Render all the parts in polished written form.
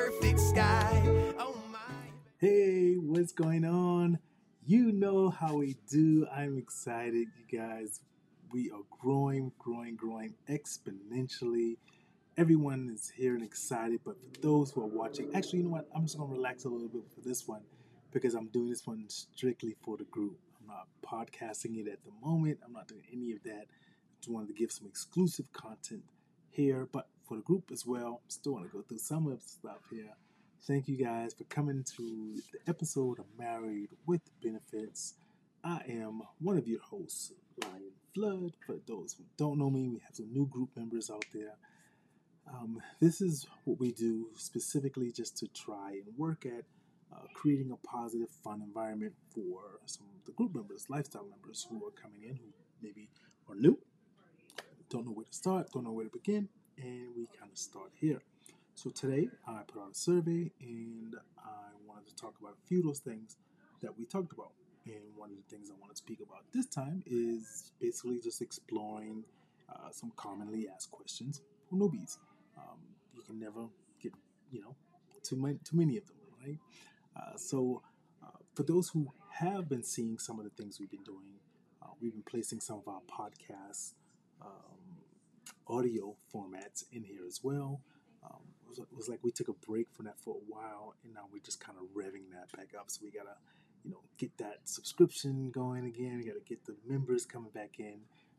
perfect sky. Oh my. Hey, what's going on? You know how we do. I'm excited, you guys. We are growing exponentially. Everyone is here and excited, but for those who are watching, actually, you know what? I'm just going to relax a little bit for this one because I'm doing this one strictly for the group. I'm not podcasting it at the moment. I'm not doing any of that. Just wanted to give some exclusive content here, but for the group as well. I'm still want to go through some of the stuff here. Thank you guys for coming to the episode of Married with Benefits. I am one of your hosts, Lion Flood. For those who don't know me, we have some new group members out there. This is what we do specifically just to try and work at creating a positive, fun environment for some of the group members, lifestyle members who are coming in, who maybe are new, don't know where to start, don't know where to begin, and we kind of start here. So today I put out a survey and I wanted to talk about a few of those things that we talked about. And one of the things I want to speak about this time is basically just exploring some commonly asked questions for newbies. You can never get, too many of them, right? For those who have been seeing some of the things we've been doing, we've been placing some of our podcast audio formats in here as well. It was like we took a break from that for a while, and now we're just kind of revving that back up. So we gotta, get that subscription going again. We gotta get the members coming back in.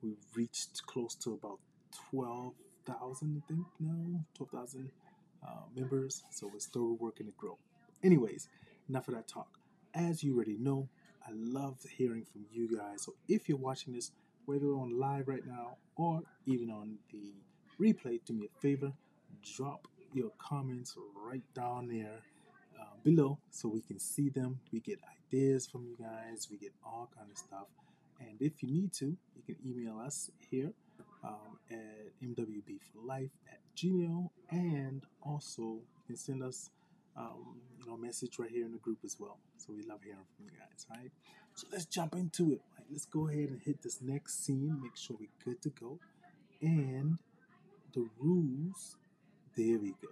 We've reached close to about 12,000, I think now, 12,000 members. So we're still working to grow. Anyways, enough of that talk. As you already know, I love hearing from you guys. So if you're watching this, whether on live right now or even on the replay, do me a favor, drop your comments right down there below so we can see them. We get ideas from you guys. We get all kind of stuff. And if you need to, you can email us here at MWBForLife@gmail, and also you can send us a message right here in the group as well. So we love hearing from you guys, right? So let's jump into it. Right? Let's go ahead and hit this next scene. Make sure we're good to go. And the rules. There we go.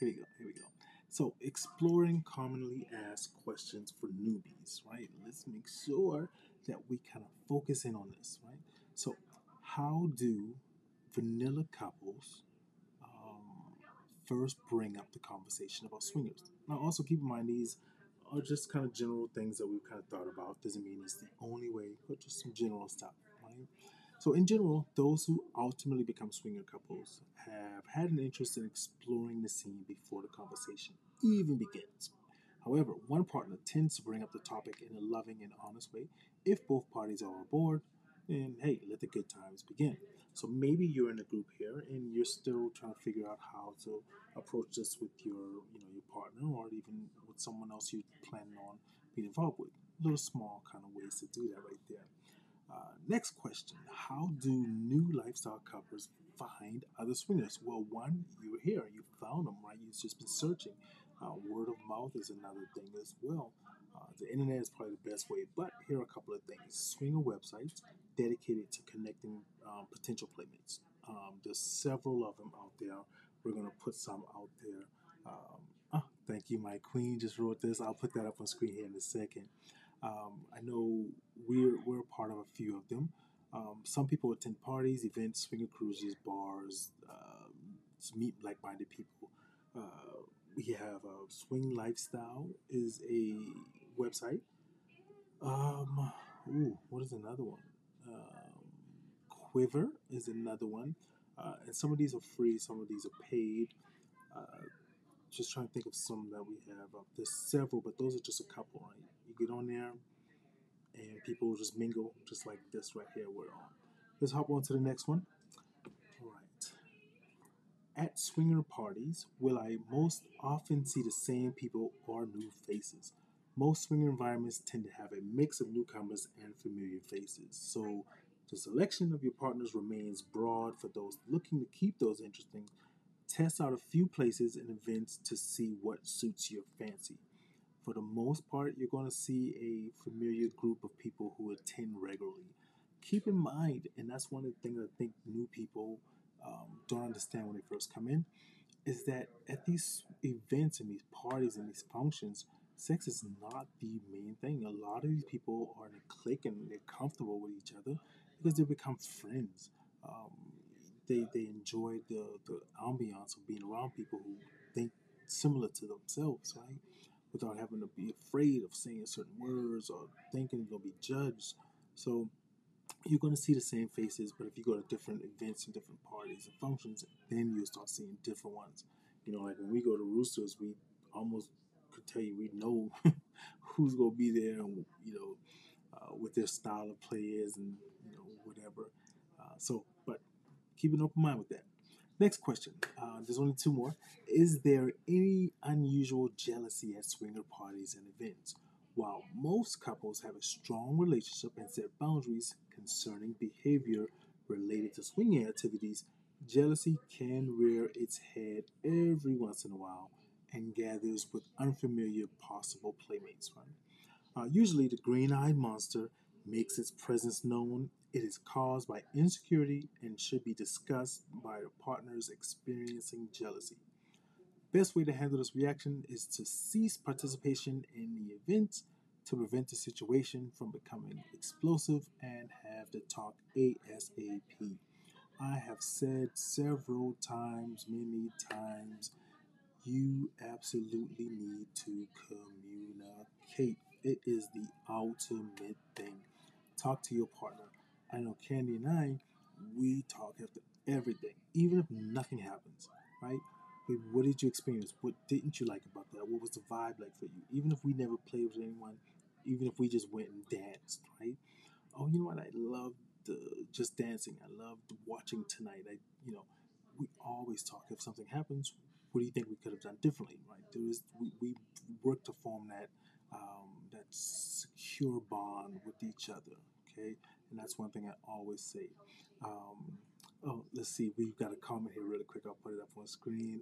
Here we go. So exploring commonly asked questions for newbies, right? Let's make sure that we kind of focus in on this, right? So how do vanilla couples first bring up the conversation about swingers? Now also keep in mind these are just kind of general things that we've kind of thought about. Doesn't mean it's the only way, but just some general stuff, right? So in general, those who ultimately become swinger couples have had an interest in exploring the scene before the conversation even begins. However, one partner tends to bring up the topic in a loving and honest way. If both parties are on board, then hey, let the good times begin. So maybe you're in a group here and you're still trying to figure out how to approach this with your partner or even with someone else you plan on being involved with. Little small kind of ways to do that right there. Next question, how do new lifestyle couples find other swingers? Well, one, you're here. You found them, right? You've just been searching. Word of mouth is another thing as well. The internet is probably the best way, but here are a couple of things. Swinger websites dedicated to connecting potential playmates. There's several of them out there. We're going to put some out there. Thank you, my queen just wrote this. I'll put that up on screen here in a second. I know we're part of a few of them. Some people attend parties, events, swinger cruises, bars, meet like-minded people. We have Swing Lifestyle is a website. What is another one? Quiver is another one. And some of these are free, some of these are paid. Just trying to think of some that we have. There's several, but those are just a couple, right? You get on there, and people just mingle, just like this right here we're on. Let's hop on to the next one. All right. At swinger parties, will I most often see the same people or new faces? Most swinger environments tend to have a mix of newcomers and familiar faces. So the selection of your partners remains broad for those looking to keep those interesting. Test out a few places and events to see what suits your fancy. For the most part, you're going to see a familiar group of people who attend regularly. Keep in mind, and that's one of the things I think new people don't understand when they first come in, is that at these events and these parties and these functions, sex is not the main thing. A lot of these people are in a clique and they're comfortable with each other because they become friends. They enjoy the ambiance of being around people who think similar to themselves, right? Without having to be afraid of saying certain words or thinking they'll be judged. So you're going to see the same faces, but if you go to different events and different parties and functions, then you'll start seeing different ones. You know, like when we go to Roosters, we almost could tell you we know who's going to be there and, you know, what their style of play is and, you know, whatever. But keep an open mind with that. Next question. There's only two more. Is there any unusual jealousy at swinger parties and events? While most couples have a strong relationship and set boundaries concerning behavior related to swinging activities, jealousy can rear its head every once in a while and gathers with unfamiliar possible playmates. Right? Usually the green-eyed monster makes its presence known. It is caused by insecurity and should be discussed by the partners experiencing jealousy. Best way to handle this reaction is to cease participation in the event to prevent the situation from becoming explosive and have the talk ASAP. I have said several times, many times, you absolutely need to communicate. It is the ultimate thing. Talk to your partner. I know Candy and I, we talk after everything, even if nothing happens, right? What did you experience? What didn't you like about that? What was the vibe like for you? Even if we never played with anyone, even if we just went and danced, right? Oh, you know what? I loved just dancing. I loved watching tonight. We always talk. If something happens, what do you think we could have done differently, right? We work to form that secure bond with each other, okay? And that's one thing I always say. Let's see. We've got a comment here really quick. I'll put it up on screen.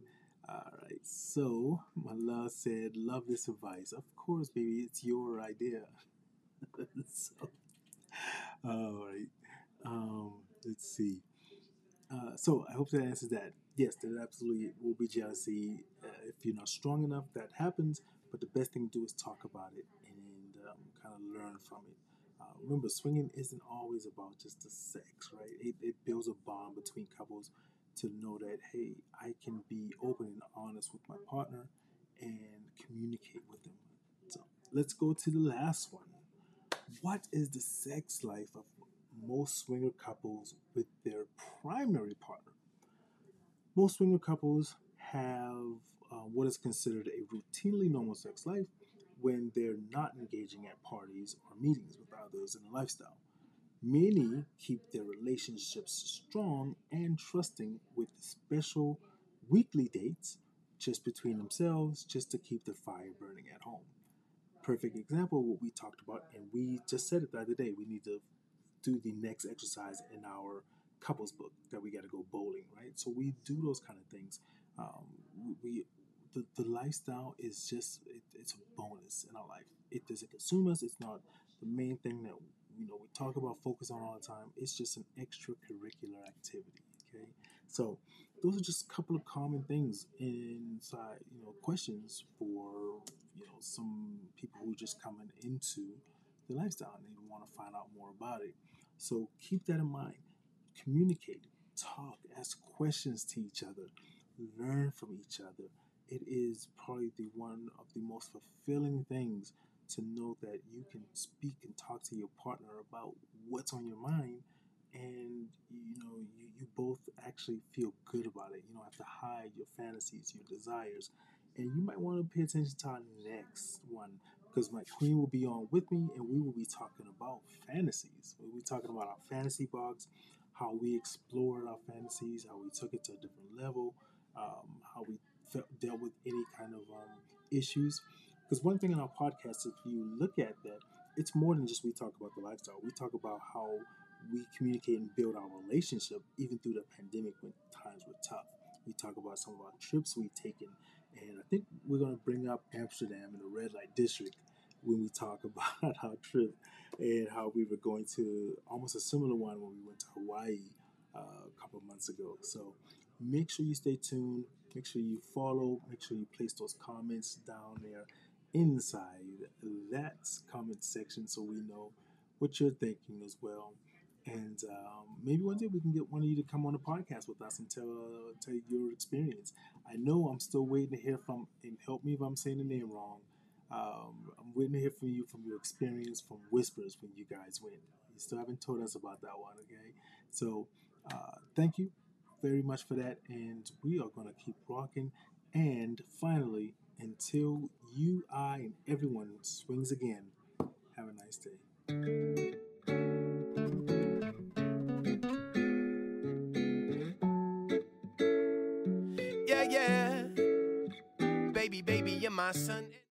All right. So, my love said, love this advice. Of course, baby. It's your idea. All right. Let's see. I hope that answers that. Yes, there absolutely will be jealousy. If you're not strong enough, that happens. But the best thing to do is talk about it and kind of learn from it. Remember, swinging isn't always about just the sex, right? It builds a bond between couples to know that, hey, I can be open and honest with my partner and communicate with them. So let's go to the last one. What is the sex life of most swinger couples with their primary partner? Most swinger couples have what is considered a routinely normal sex life when they're not engaging at parties or meetings with others in the lifestyle. Many keep their relationships strong and trusting with special weekly dates just between themselves, just to keep the fire burning at home. Perfect example of what we talked about, and we just said it the other day, we need to do the next exercise in our couples book that we got to go bowling, right? So we do those kind of things. The lifestyle is just, it's a bonus in our life. It doesn't consume us. It's not the main thing that, we talk about, focus on all the time. It's just an extracurricular activity, okay? So those are just a couple of common things inside, questions for, some people who are just coming into the lifestyle and they want to find out more about it. So keep that in mind. Communicate, talk, ask questions to each other, learn from each other. It is probably the one of the most fulfilling things to know that you can speak and talk to your partner about what's on your mind, and you both actually feel good about it. You don't have to hide your fantasies, your desires, and you might want to pay attention to our next one, because my queen will be on with me, and we will be talking about fantasies. We'll be talking about our fantasy box, how we explored our fantasies, how we took it to a different level, how we dealt with any kind of issues. Because one thing in our podcast, if you look at that, it's more than just we talk about the lifestyle. We talk about how we communicate and build our relationship even through the pandemic when times were tough. We talk about some of our trips we've taken, and I think we're going to bring up Amsterdam and the red light district when we talk about our trip and how we were going to almost a similar one when we went to Hawaii a couple months ago. So Make sure you stay tuned. Make sure you follow. Make sure you place those comments down there inside that comment section so we know what you're thinking as well. And maybe one day we can get one of you to come on the podcast with us and tell your experience. I know I'm still waiting to hear from, and help me if I'm saying the name wrong, I'm waiting to hear from you from your experience from Whispers when you guys went. You still haven't told us about that one, okay? So thank you very much for that, and we are going to keep rocking. And finally, until you, I, and everyone swings again, have a nice day. Yeah, yeah, baby, you're my son.